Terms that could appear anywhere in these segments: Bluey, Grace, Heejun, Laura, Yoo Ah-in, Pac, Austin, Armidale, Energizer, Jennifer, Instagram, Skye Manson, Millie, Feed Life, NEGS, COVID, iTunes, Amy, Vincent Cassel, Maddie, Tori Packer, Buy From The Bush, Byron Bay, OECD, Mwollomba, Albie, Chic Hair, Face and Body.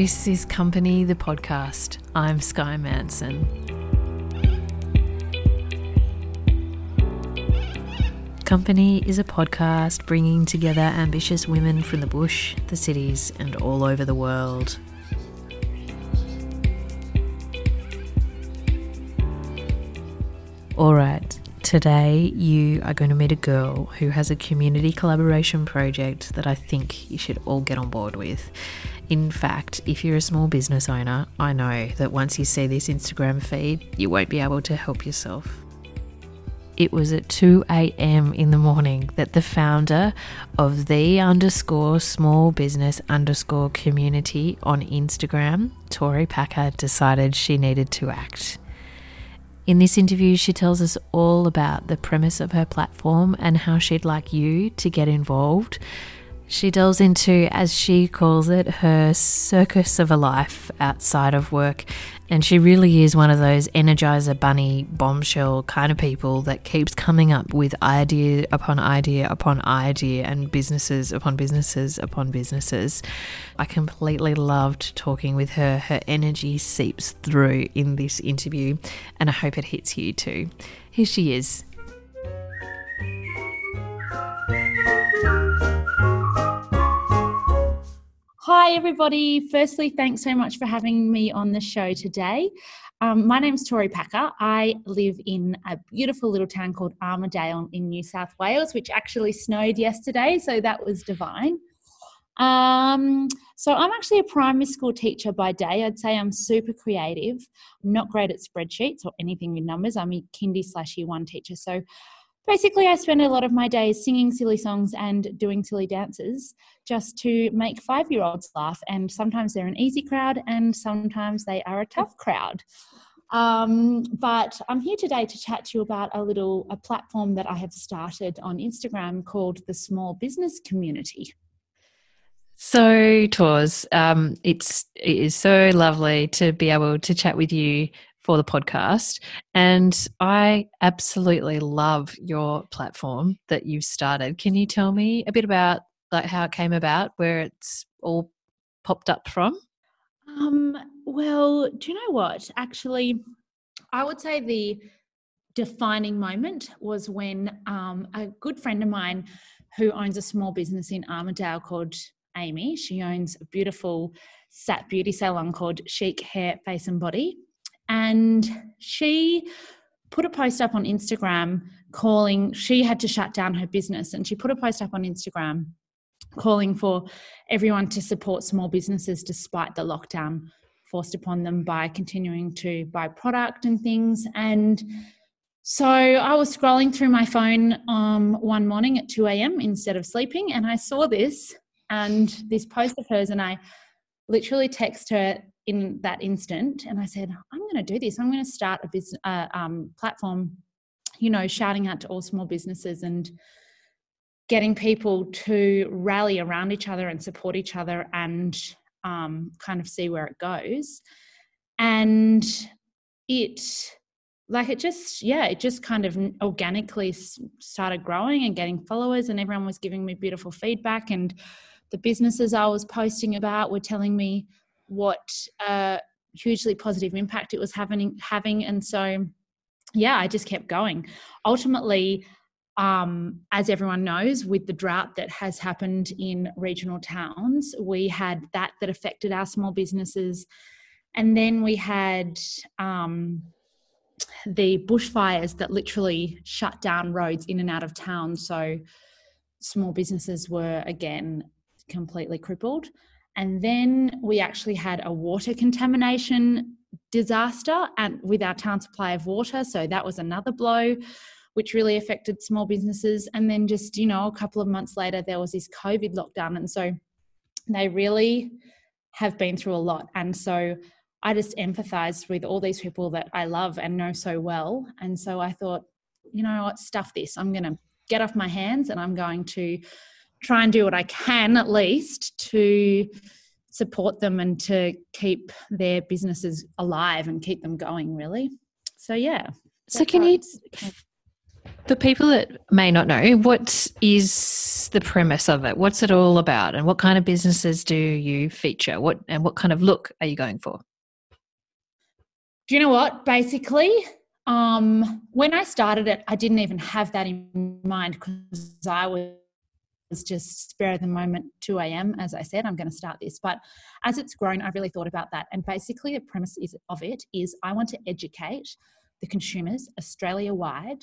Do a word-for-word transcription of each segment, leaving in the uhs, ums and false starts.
This is Company, the podcast. I'm Skye Manson. Company is a podcast bringing together ambitious women from the bush, the cities, and all over the world. All right, today you are going to meet a girl who has a community collaboration project that I think you should all get on board with. In fact, if you're a small business owner, I know that once you see this Instagram feed, you won't be able to help yourself. It was at two a.m. in the morning that the founder of the underscore small business underscore community on Instagram, Tori Packer, decided she needed to act. In this interview, she tells us all about the premise of her platform and how she'd like you to get involved. She delves into, as she calls it, her circus of a life outside of work, and she really is one of those Energizer Bunny bombshell kind of people that keeps coming up with idea upon idea upon idea and businesses upon businesses upon businesses. I completely loved talking with her. Her energy seeps through in this interview, and I hope it hits you too. Here she is. Hi everybody, firstly thanks so much for having me on the show today. Um, my name's Tori Packer. I live in a beautiful little town called Armidale in New South Wales, which actually snowed yesterday, so that was divine. Um, so I'm actually a primary school teacher by day. I'd say I'm super creative. I'm not great at spreadsheets or anything with numbers. I'm a kindy slash year one teacher, so basically, I spend a lot of my days singing silly songs and doing silly dances just to make five-year-olds laugh. And sometimes they're an easy crowd and sometimes they are a tough crowd. Um, but I'm here today to chat to you about a little a platform that I have started on Instagram called the Small Business Community. So, Tors, um, it's, it is so lovely to be able to chat with you for the podcast, and I absolutely love your platform that you've started. Can you tell me a bit about like how it came about, where it's all popped up from? Um, well, do you know what? Actually, I would say the defining moment was when um, a good friend of mine who owns a small business in Armidale called Amy, she owns a beautiful sat beauty salon called Chic Hair, Face and Body. And she put a post up on Instagram calling, she had to shut down her business, and she put a post up on Instagram calling for everyone to support small businesses despite the lockdown forced upon them by continuing to buy product and things. And so I was scrolling through my phone um, one morning at two a.m. instead of sleeping, and I saw this and this post of hers, and I literally texted her in that instant, and I said, I'm going to do this. I'm going to start a business uh, um, platform, you know, shouting out to all small businesses and getting people to rally around each other and support each other and um, kind of see where it goes. And it, like, it just, yeah, it just kind of organically started growing and getting followers, and everyone was giving me beautiful feedback, and the businesses I was posting about were telling me what a hugely positive impact it was having, having. And so, yeah, I just kept going. Ultimately, um, as everyone knows, with the drought that has happened in regional towns, we had that that affected our small businesses. And then we had um, the bushfires that literally shut down roads in and out of town. So small businesses were, again, completely crippled. And then we actually had a water contamination disaster and with our town supply of water. So that was another blow, which really affected small businesses. And then just, you know, a couple of months later, there was this COVID lockdown. And so they really have been through a lot. And so I just empathised with all these people that I love and know so well. And so I thought, you know what, stuff this. I'm going to get off my hands and I'm going to try and do what I can at least to support them and to keep their businesses alive and keep them going, really. So, yeah. So can you, for people that may not know, what is the premise of it? What's it all about? And what kind of businesses do you feature? What and what kind of look are you going for? Do you know what? Basically, um, when I started it, I didn't even have that in mind because I was was just spare of the moment, two a.m. as I said, I'm going to start this. But as it's grown, I've really thought about that. And basically the premise is, of it is I want to educate the consumers Australia-wide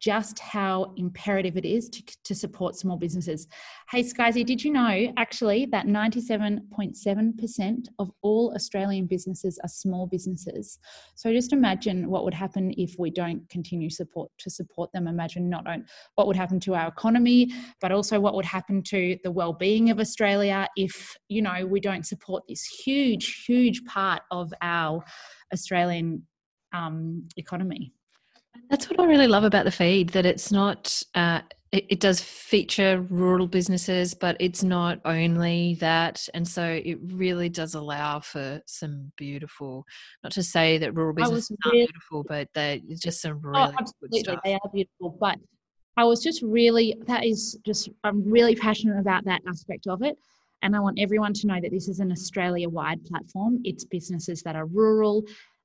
just how imperative it is to, to support small businesses. Hey, Skyzy, did you know actually that ninety-seven point seven percent of all Australian businesses are small businesses? So just imagine what would happen if we don't continue support to support them. Imagine not only what would happen to our economy, but also what would happen to the well-being of Australia if, you know, we don't support this huge, huge part of our Australian um, economy. That's what I really love about the feed, that it's not, uh, it, it does feature rural businesses, but it's not only that. And so it really does allow for some beautiful, not to say that rural businesses are really, beautiful, but they're just some really oh, absolutely, good stuff. They are beautiful, but I was just really, that is just, I'm really passionate about that aspect of it. And I want everyone to know that this is an Australia-wide platform. It's businesses that are rural,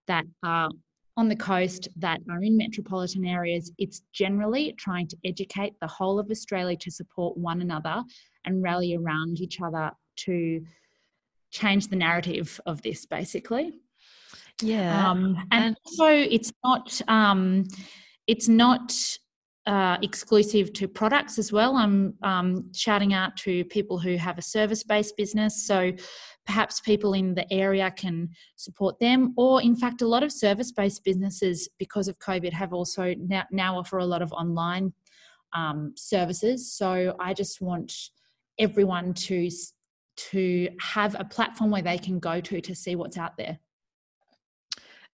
that are on the coast, that are in metropolitan areas. It's generally trying to educate the whole of Australia to support one another and rally around each other to change the narrative of this, basically. Yeah. Um, and, and also it's not, um, it's not uh, exclusive to products as well. I'm um, shouting out to people who have a service-based business. So perhaps people in the area can support them, or in fact a lot of service-based businesses because of COVID have also now, now offer a lot of online um, services. So I just want everyone to, to have a platform where they can go to to see what's out there.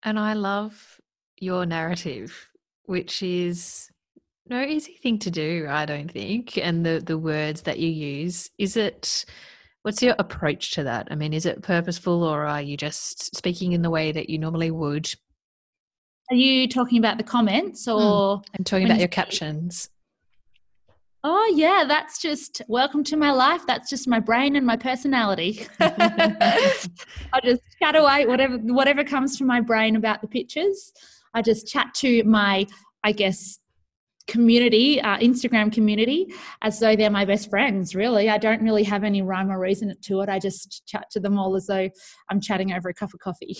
And I love your narrative, which is no easy thing to do, I don't think, and the, the words that you use. Is it... What's your approach to that? I mean, is it purposeful, or are you just speaking in the way that you normally would? Are you talking about the comments or? Mm, I'm talking about your captions. Oh, yeah, that's just welcome to my life. That's just my brain and my personality. I just chat away, whatever, whatever comes from my brain about the pictures. I just chat to my, I guess, community, uh, Instagram community, as though they're my best friends, really. I don't really have any rhyme or reason to it. I just chat to them all as though I'm chatting over a cup of coffee.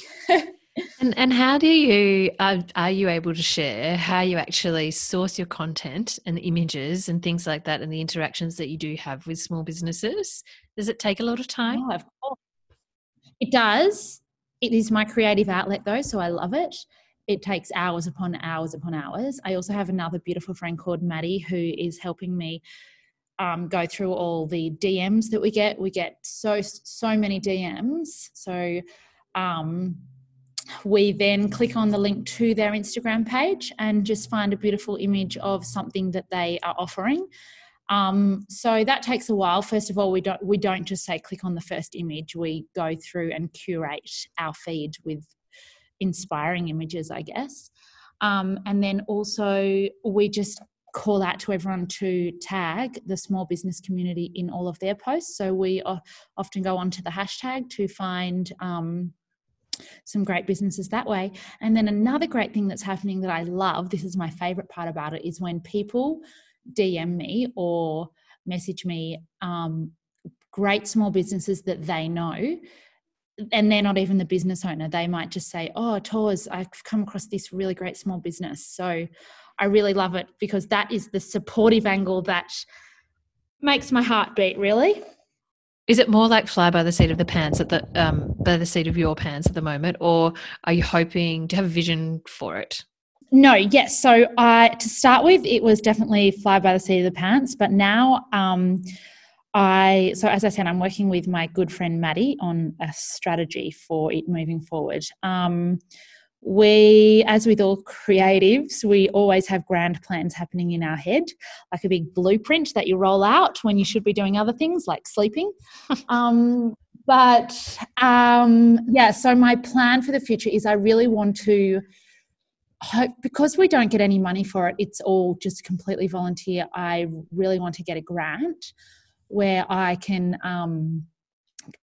and and how do you, are, are you able to share how you actually source your content and the images and things like that and the interactions that you do have with small businesses? Does it take a lot of time? Oh, of course. It does. It is my creative outlet though, so I love it. It takes hours upon hours upon hours. I also have another beautiful friend called Maddie who is helping me um, go through all the D Ms that we get. We get so, so many D Ms. So um, we then click on the link to their Instagram page and just find a beautiful image of something that they are offering. Um, so that takes a while. First of all, we don't, we don't just say click on the first image. We go through and curate our feed with inspiring images, I guess. Um, and then also we just call out to everyone to tag the small business community in all of their posts. So we often go onto the hashtag to find um, some great businesses that way. And then another great thing that's happening that I love, this is my favorite part about it, is when people D M me or message me um, great small businesses that they know. And they're not even the business owner. They might just say, oh, Tors, I've come across this really great small business. So I really love it because that is the supportive angle that makes my heart beat, really. Is it more like fly by the seat of the pants at the um, by the seat of your pants at the moment, or are you hoping to have a vision for it? No, yes. So uh, to start with, it was definitely fly by the seat of the pants, but now... Um, I, so as I said, I'm working with my good friend Maddie on a strategy for it moving forward. Um, we, as with all creatives, we always have grand plans happening in our head, like a big blueprint that you roll out when you should be doing other things like sleeping. um, but um, yeah, so my plan for the future is I really want to hope, because we don't get any money for it, it's all just completely volunteer. I really want to get a grant where I can um,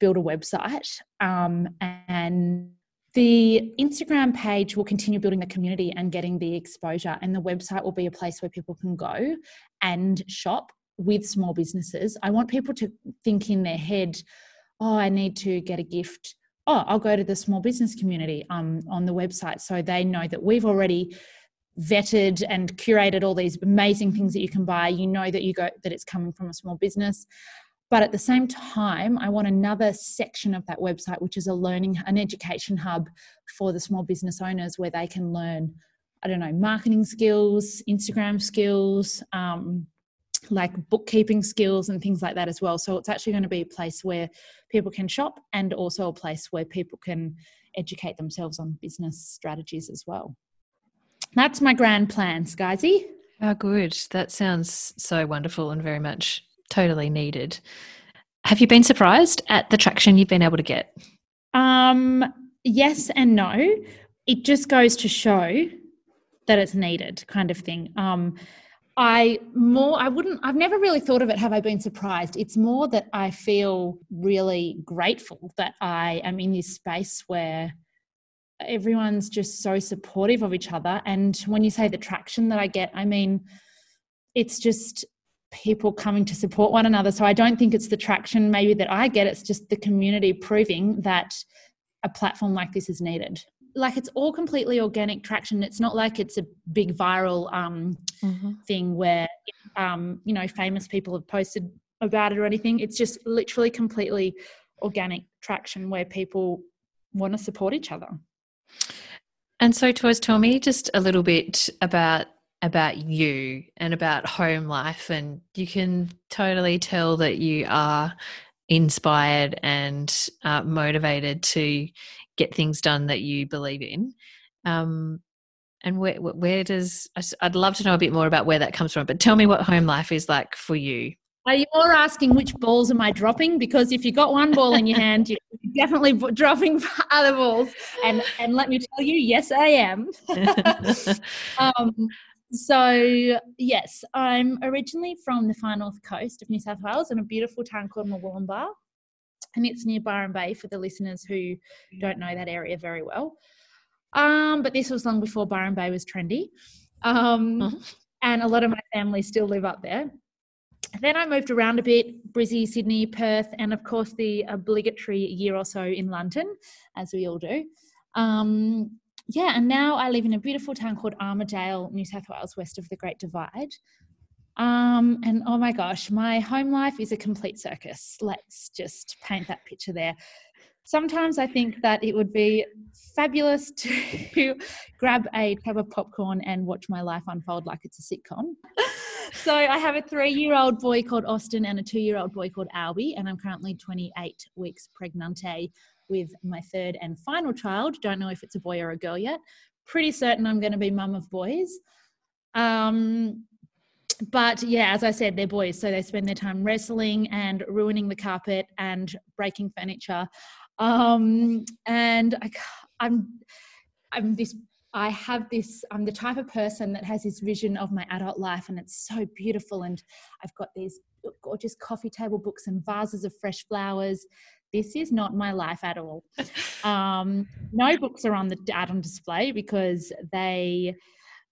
build a website, um, and the Instagram page will continue building the community and getting the exposure, and the website will be a place where people can go and shop with small businesses. I want people to think in their head, oh, I need to get a gift. Oh, I'll go to the small business community um, on the website, so they know that we've already vetted and curated all these amazing things that you can buy. You know that you go that it's coming from a small business. But at the same time, I want another section of that website, which is a learning, an education hub for the small business owners, where they can learn, I don't know, marketing skills, Instagram skills, um, like bookkeeping skills and things like that as well. So it's actually going to be a place where people can shop, and also a place where people can educate themselves on business strategies as well. That's my grand plan, Skye. How good. That sounds so wonderful and very much totally needed. Have you been surprised at the traction you've been able to get? Um, yes and no. It just goes to show that it's needed, kind of thing. Um, I more, I wouldn't, I've never really thought of it, have I been surprised? It's more that I feel really grateful that I am in this space where everyone's just so supportive of each other. And when you say the traction that I get, I mean, it's just people coming to support one another. So I don't think it's the traction maybe that I get. It's just the community proving that a platform like this is needed. Like, it's all completely organic traction. It's not like it's a big viral um, mm-hmm. thing where, um, you know, famous people have posted about it or anything. It's just literally completely organic traction where people want to support each other. And so, Toys, tell me just a little bit about about you and about home life. And you can totally tell that you are inspired and uh, motivated to get things done that you believe in. Um, and where, where does, I'd love to know a bit more about where that comes from, but tell me what home life is like for you. Are you more asking which balls am I dropping? Because if you've got one ball in your hand, you're definitely dropping other balls. And, and let me tell you, yes, I am. um, so yes, I'm originally from the far north coast of New South Wales, in a beautiful town called Mwollomba. And it's near Byron Bay for the listeners who don't know that area very well. Um, but this was long before Byron Bay was trendy. Um, uh-huh. And a lot of my family still live up there. Then I moved around a bit, Brisbane, Sydney, Perth, and of course the obligatory year or so in London, as we all do. Um, yeah, and now I live in a beautiful town called Armidale, New South Wales, west of the Great Divide. Um, and oh my gosh, my home life is a complete circus. Let's just paint that picture there. Sometimes I think that it would be fabulous to grab a tub of popcorn and watch my life unfold like it's a sitcom. So I have a three-year-old boy called Austin and a two-year-old boy called Albie, and I'm currently twenty-eight weeks pregnante with my third and final child. Don't know if it's a boy or a girl yet. Pretty certain I'm going to be mum of boys. Um... But yeah, as I said, they're boys, so they spend their time wrestling and ruining the carpet and breaking furniture. Um, and I, I'm, I'm this. I have this. I'm the type of person that has this vision of my adult life, and it's so beautiful. And I've got these gorgeous coffee table books and vases of fresh flowers. This is not my life at all. Um, no books are on the out on display because they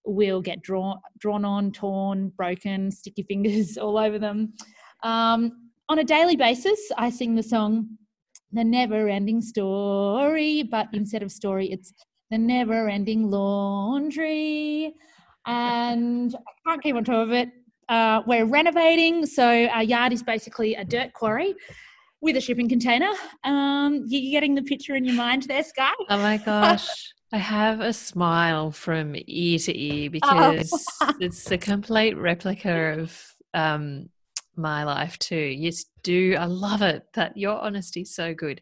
will get drawn drawn on, torn, broken, sticky fingers all over them. Um, on a daily basis, I sing the song, The Never Ending Story, but instead of story, it's The Never Ending Laundry. And I can't keep on top of it. Uh, we're renovating, so our yard is basically a dirt quarry with a shipping container. Um, you're getting the picture in your mind there, Skye? Oh my gosh. I have a smile from ear to ear because oh. It's a complete replica of um, my life too. Yes, do. I love it. That your honesty is so good.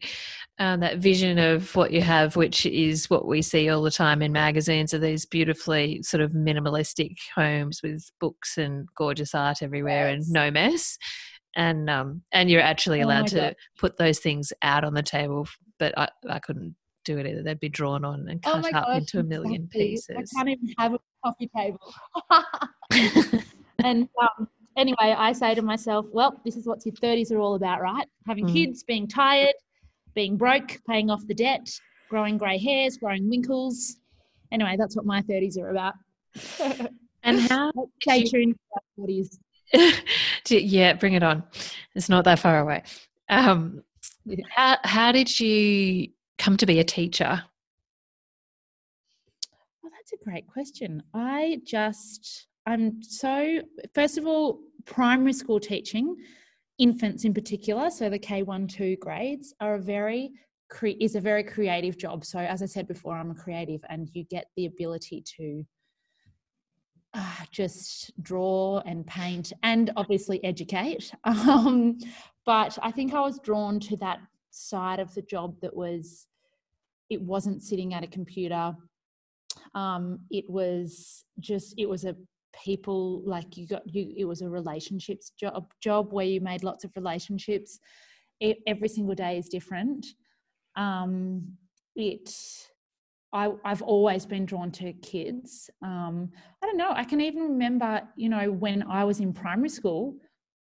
Um, that vision of what you have, which is what we see all the time in magazines, are these beautifully sort of minimalistic homes with books and gorgeous art everywhere yes. and no mess. And um, and you're actually allowed oh to God. put those things out on the table, but I, I couldn't. do it either. They'd be drawn on and cut oh up gosh, into a million exactly. pieces. I can't even have a coffee table. And um, anyway, I say to myself, well, this is what your thirties are all about, right? Having mm. kids, being tired, being broke, paying off the debt, growing grey hairs, growing wrinkles. Anyway, that's what my thirties are about. And how stay you, tuned for our forties. Yeah, bring it on. It's not that far away. Um, how, how did you come to be a teacher? Well, that's a great question. I just, I'm so, first of all, primary school teaching, infants in particular, so the K one, two grades are a very, is a very creative job. So as I said before, I'm a creative, and you get the ability to Uh, just draw and paint and obviously educate. Um, but I think I was drawn to that side of the job that was, it wasn't sitting at a computer. Um, it was just, it was a people, like you got, you, it was a relationships job, job where you made lots of relationships. It, every single day is different. Um, it... I, I've always been drawn to kids. Um, I don't know. I can even remember, you know, when I was in primary school,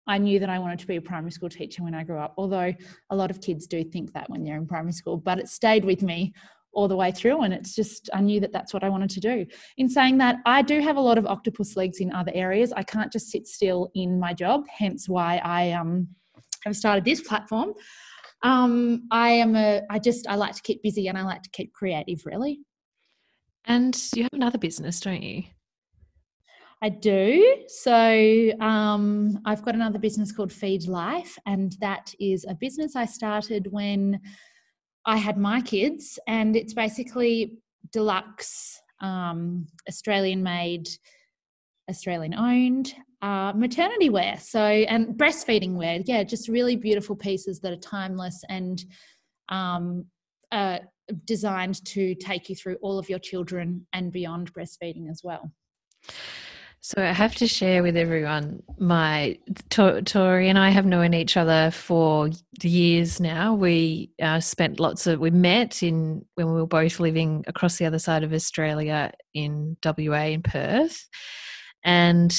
I knew that I wanted to be a primary school teacher when I grew up, although a lot of kids do think that when they're in primary school, but it stayed with me all the way through, and it's just, I knew that that's what I wanted to do. In saying that, I do have a lot of octopus legs in other areas. I can't just sit still in my job, hence why I um, have started this platform. Um, I am a, I just, I like to keep busy, and I like to keep creative, really. And you have another business, don't you? I do. So, um, I've got another business called Feed Life, and that is a business I started when I had my kids, and it's basically deluxe, um, Australian made, Australian owned, Uh, maternity wear, so and breastfeeding wear, yeah, just really beautiful pieces that are timeless and um, uh, designed to take you through all of your children and beyond breastfeeding as well. So I have to share with everyone, my Tori and I have known each other for years now. We uh, spent lots of we met in when we were both living across the other side of Australia in W A in Perth. And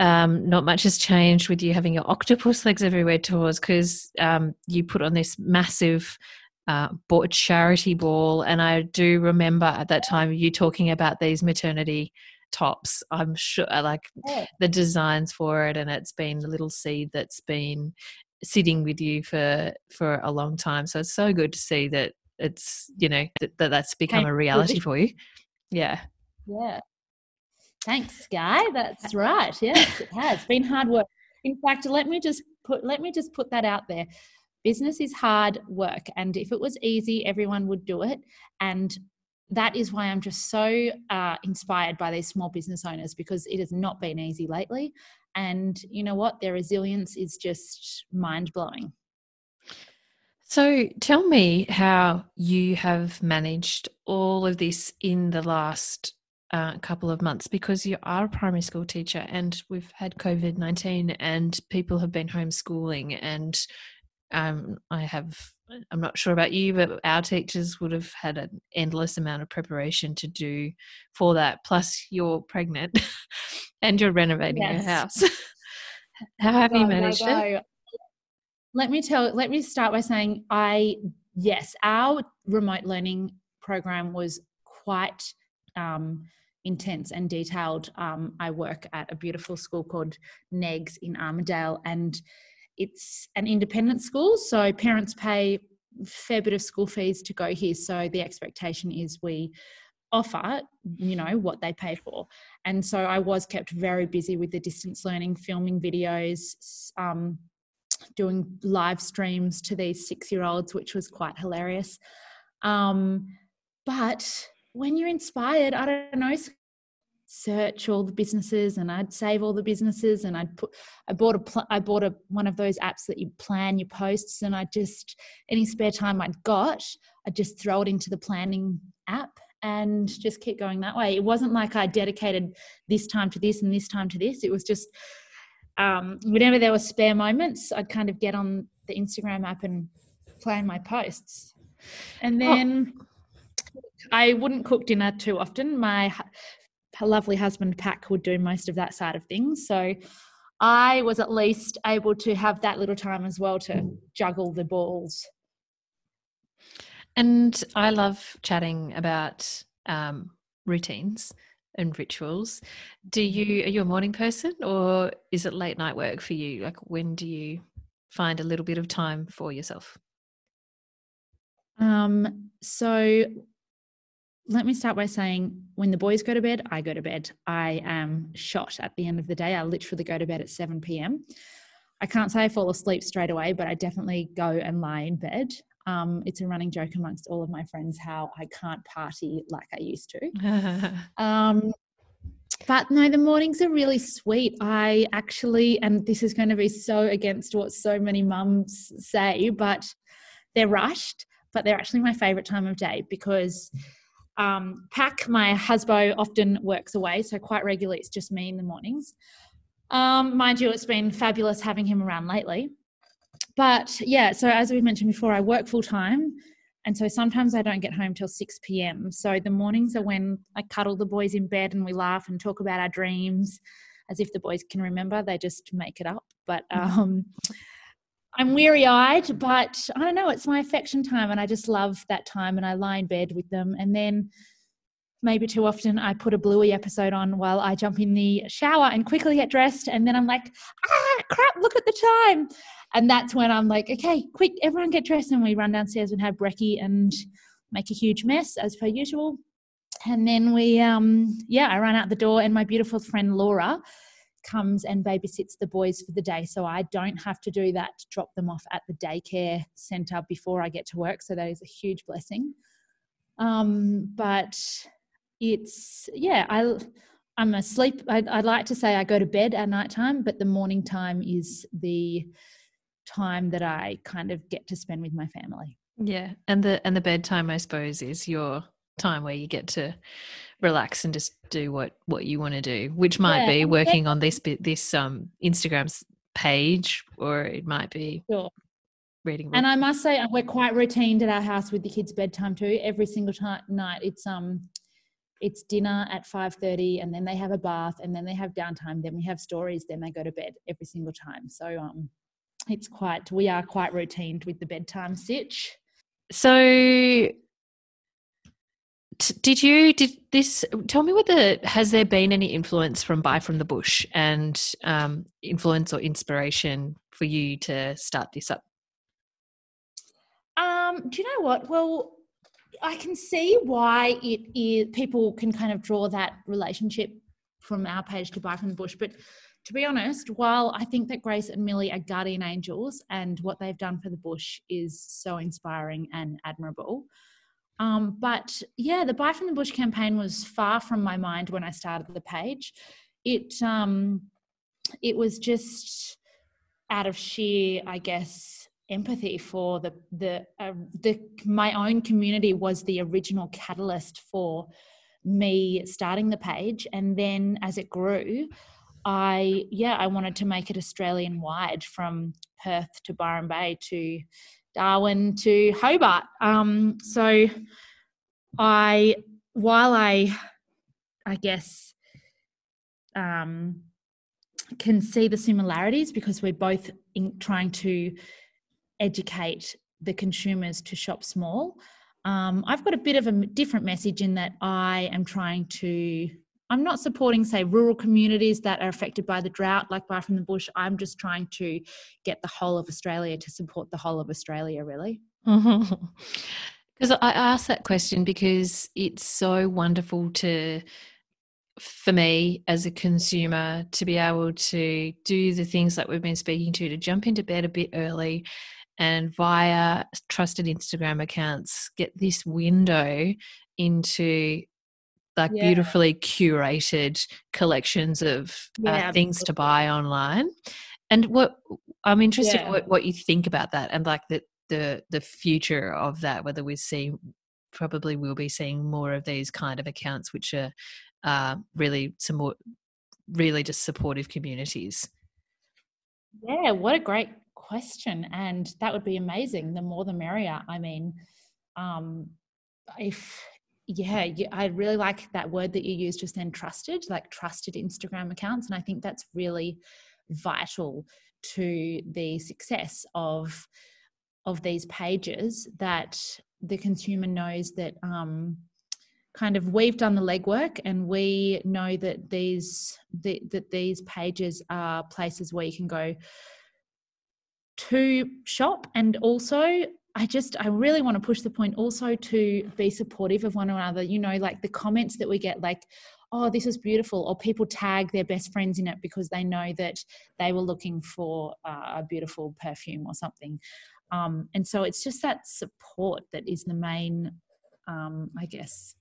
um, not much has changed with you having your octopus legs everywhere tours, because um, you put on this massive uh, charity ball. And I do remember at that time you talking about these maternity tops. I'm sure like yeah. the designs for it, and it's been a little seed that's been sitting with you for, for a long time. So it's so good to see that it's, you know, that, that that's become a reality for you. Yeah. Yeah. Thanks, Skye. That's right. Yes, it has been hard work. In fact, let me just put let me just put that out there. Business is hard work, and if it was easy, everyone would do it. And that is why I'm just so uh, inspired by these small business owners, because it has not been easy lately. And you know what? Their resilience is just mind-blowing. So tell me how you have managed all of this in the last a uh, couple of months, because you are a primary school teacher and we've had COVID nineteen and people have been homeschooling, and um, I have, I'm not sure about you, but our teachers would have had an endless amount of preparation to do for that. Plus you're pregnant and you're renovating yes. your house. How have go, you managed go, go. it? Let me tell, let me start by saying I, yes, our remote learning program was quite Um, intense and detailed. Um, I work at a beautiful school called N E G S in Armidale, and it's an independent school, so parents pay a fair bit of school fees to go here. So the expectation is we offer, you know, what they pay for. And so I was kept very busy with the distance learning, filming videos, um, doing live streams to these six-year-olds, which was quite hilarious. Um, but when you're inspired, I don't know, search all the businesses, and I'd save all the businesses, and I'd put, I bought a, pl- I bought a, one of those apps that you plan your posts, and I just, any spare time I'd got, I'd just throw it into the planning app and just keep going that way. It wasn't like I dedicated this time to this and this time to this. It was just, um, whenever there were spare moments, I'd kind of get on the Instagram app and plan my posts. And then... Oh. cook. I wouldn't cook dinner too often. My lovely husband, Pac, would do most of that side of things. So I was at least able to have that little time as well to juggle the balls. And I love chatting about um, routines and rituals. Do you, are you a morning person, or is it late night work for you? Like, when do you find a little bit of time for yourself? Um, so let me start by saying, when the boys go to bed, I go to bed. I am shot at the end of the day. I literally go to bed at seven p.m. I can't say I fall asleep straight away, but I definitely go and lie in bed. Um, it's a running joke amongst all of my friends how I can't party like I used to. um, but no, the mornings are really sweet. I actually, and this is going to be so against what so many mums say, but they're rushed, but they're actually my favourite time of day because um, Pac, my husband, often works away. So quite regularly, it's just me in the mornings. Um, mind you, it's been fabulous having him around lately. But yeah, so as we mentioned before, I work full time, and so sometimes I don't get home till six p.m. So the mornings are when I cuddle the boys in bed and we laugh and talk about our dreams, as if the boys can remember. They just make it up. But um, I'm weary-eyed, but I don't know, it's my affection time, and I just love that time, and I lie in bed with them. And then maybe too often I put a Bluey episode on while I jump in the shower and quickly get dressed, and then I'm like, ah, crap, look at the time. And that's when I'm like, okay, quick, everyone get dressed. And we run downstairs and have brekkie and make a huge mess as per usual. And then we, um, yeah, I run out the door, and my beautiful friend Laura comes and babysits the boys for the day. So I don't have to do that, to drop them off at the daycare centre before I get to work. So that is a huge blessing. Um, but it's, yeah, I... I'm asleep. I'd, I'd like to say I go to bed at night time, but the morning time is the time that I kind of get to spend with my family. Yeah. And the, and the bedtime, I suppose, is your time where you get to relax and just do what, what you want to do, which might yeah, be working bed- on this, this um, Instagram page, or it might be sure. reading. And I must say, we're quite routined at our house with the kids' bedtime too. Every single t- night it's, um, it's dinner at five thirty, and then they have a bath, and then they have downtime, then we have stories, then they go to bed every single time. So um, it's quite, we are quite routined with the bedtime sitch. So t- did you, did this, tell me whether, has there been any influence from Buy From The Bush and um, influence or inspiration for you to start this up? Um, do you know what? Well, I can see why it is, people can kind of draw that relationship from our page to Buy From The Bush. But to be honest, while I think that Grace and Millie are guardian angels, and what they've done for the bush is so inspiring and admirable. Um, but yeah, the Buy From The Bush campaign was far from my mind when I started the page. It um, it was just out of sheer, I guess, empathy for the the uh, the my own community was the original catalyst for me starting the page. And then as it grew, I yeah I wanted to make it Australian wide, from Perth to Byron Bay to Darwin to Hobart. Um, so I while I I guess um, can see the similarities, because we're both in, trying to educate the consumers to shop small. Um, I've got a bit of a different message in that I am trying to, I'm not supporting, say, rural communities that are affected by the drought like Buy From The Bush. I'm just trying to get the whole of Australia to support the whole of Australia, really. Because mm-hmm. I asked that question because it's so wonderful to, for me as a consumer, to be able to do the things that we've been speaking to, to jump into bed a bit early, and via trusted Instagram accounts, get this window into like yeah. beautifully curated collections of yeah, uh, things to buy online. And what I'm interested yeah. in what, what you think about that, and like the, the, the future of that, whether we see, probably we'll be seeing more of these kind of accounts, which are uh, really some more, really just supportive communities. Yeah. What a great question, and that would be amazing. The more the merrier. I mean, um, if yeah, you, I really like that word that you used just then, trusted, like trusted Instagram accounts. And I think that's really vital to the success of, of these pages, that the consumer knows that um, kind of we've done the legwork, and we know that these, the, that these pages are places where you can go to shop. And also, I just, I really want to push the point also to be supportive of one another. You know, like the comments that we get, like, oh, this is beautiful, or people tag their best friends in it because they know that they were looking for uh, a beautiful perfume or something. Um, and so it's just that support that is the main, um, I guess,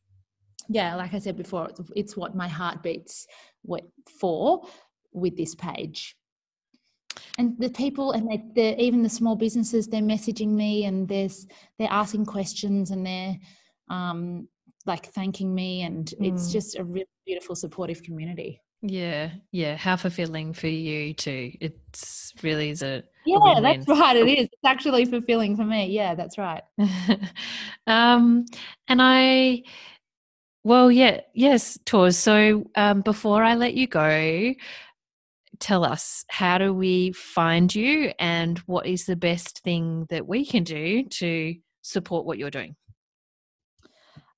yeah, like I said before, it's, it's what my heart beats for with this page. And the people, and they, they're, even the small businesses, they're messaging me, and there's, they're asking questions, and they're um, like thanking me, and mm. it's just a really beautiful, supportive community. Yeah, yeah. How fulfilling for you too. It's really is a yeah. A that's right. It is. It's actually fulfilling for me. Yeah, that's right. um, and I, well, yeah, yes, Tor. So um, before I let you go, tell us, how do we find you, and what is the best thing that we can do to support what you're doing?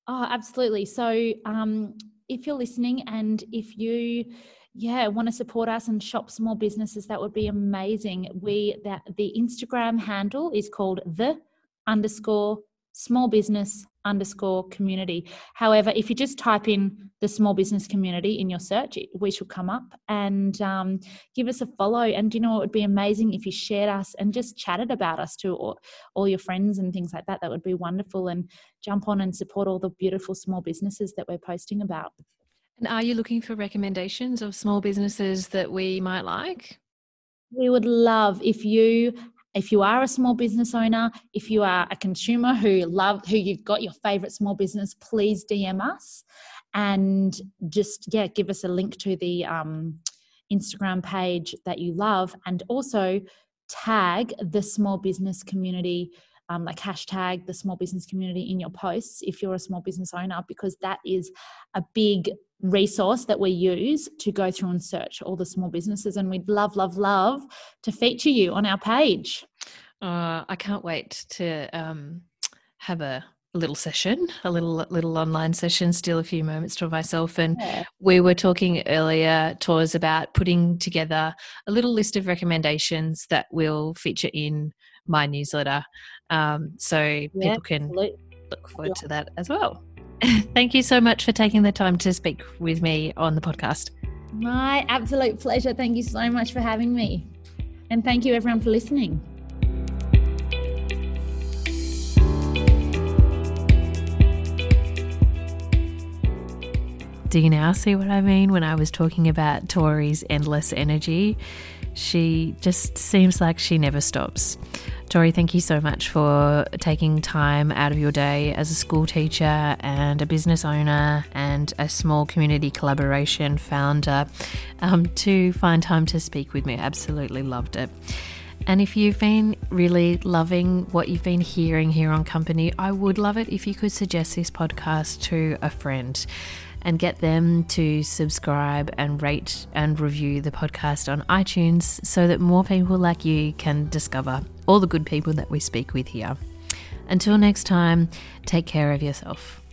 Oh, absolutely. So, um, if you're listening, and if you, yeah, want to support us and shop small businesses, that would be amazing. We, that the Instagram handle is called the underscore small business underscore community. However, if you just type in the small business community in your search, it, we should come up. And um, give us a follow. And you know, it would be amazing if you shared us and just chatted about us to all, all your friends and things like that. That would be wonderful. And jump on and support all the beautiful small businesses that we're posting about. And are you looking for recommendations of small businesses that we might like? We would love, if you If you are a small business owner, if you are a consumer who love, who you've got your favorite small business, please D M us, and just, yeah, give us a link to the um, Instagram page that you love, and also tag the small business community, um, like hashtag the small business community in your posts if you're a small business owner, because that is a big resource that we use to go through and search all the small businesses, and we'd love love love to feature you on our page. uh I can't wait to um have a little session, a little little online session, steal a few moments to myself. And yeah. We were talking earlier, Tor, about putting together a little list of recommendations that will feature in my newsletter, um so yeah, people can absolutely look forward yeah. to that as well. Thank you so much for taking the time to speak with me on the podcast. My absolute pleasure. Thank you so much for having me. And thank you everyone for listening. Do you now see what I mean when I was talking about Tori's endless energy? She just seems like she never stops. Tori, thank you so much for taking time out of your day as a school teacher and a business owner and a small community collaboration founder um, to find time to speak with me. Absolutely loved it. And if you've been really loving what you've been hearing here on Company, I would love it if you could suggest this podcast to a friend and get them to subscribe and rate and review the podcast on iTunes, so that more people like you can discover all the good people that we speak with here. Until next time, take care of yourself.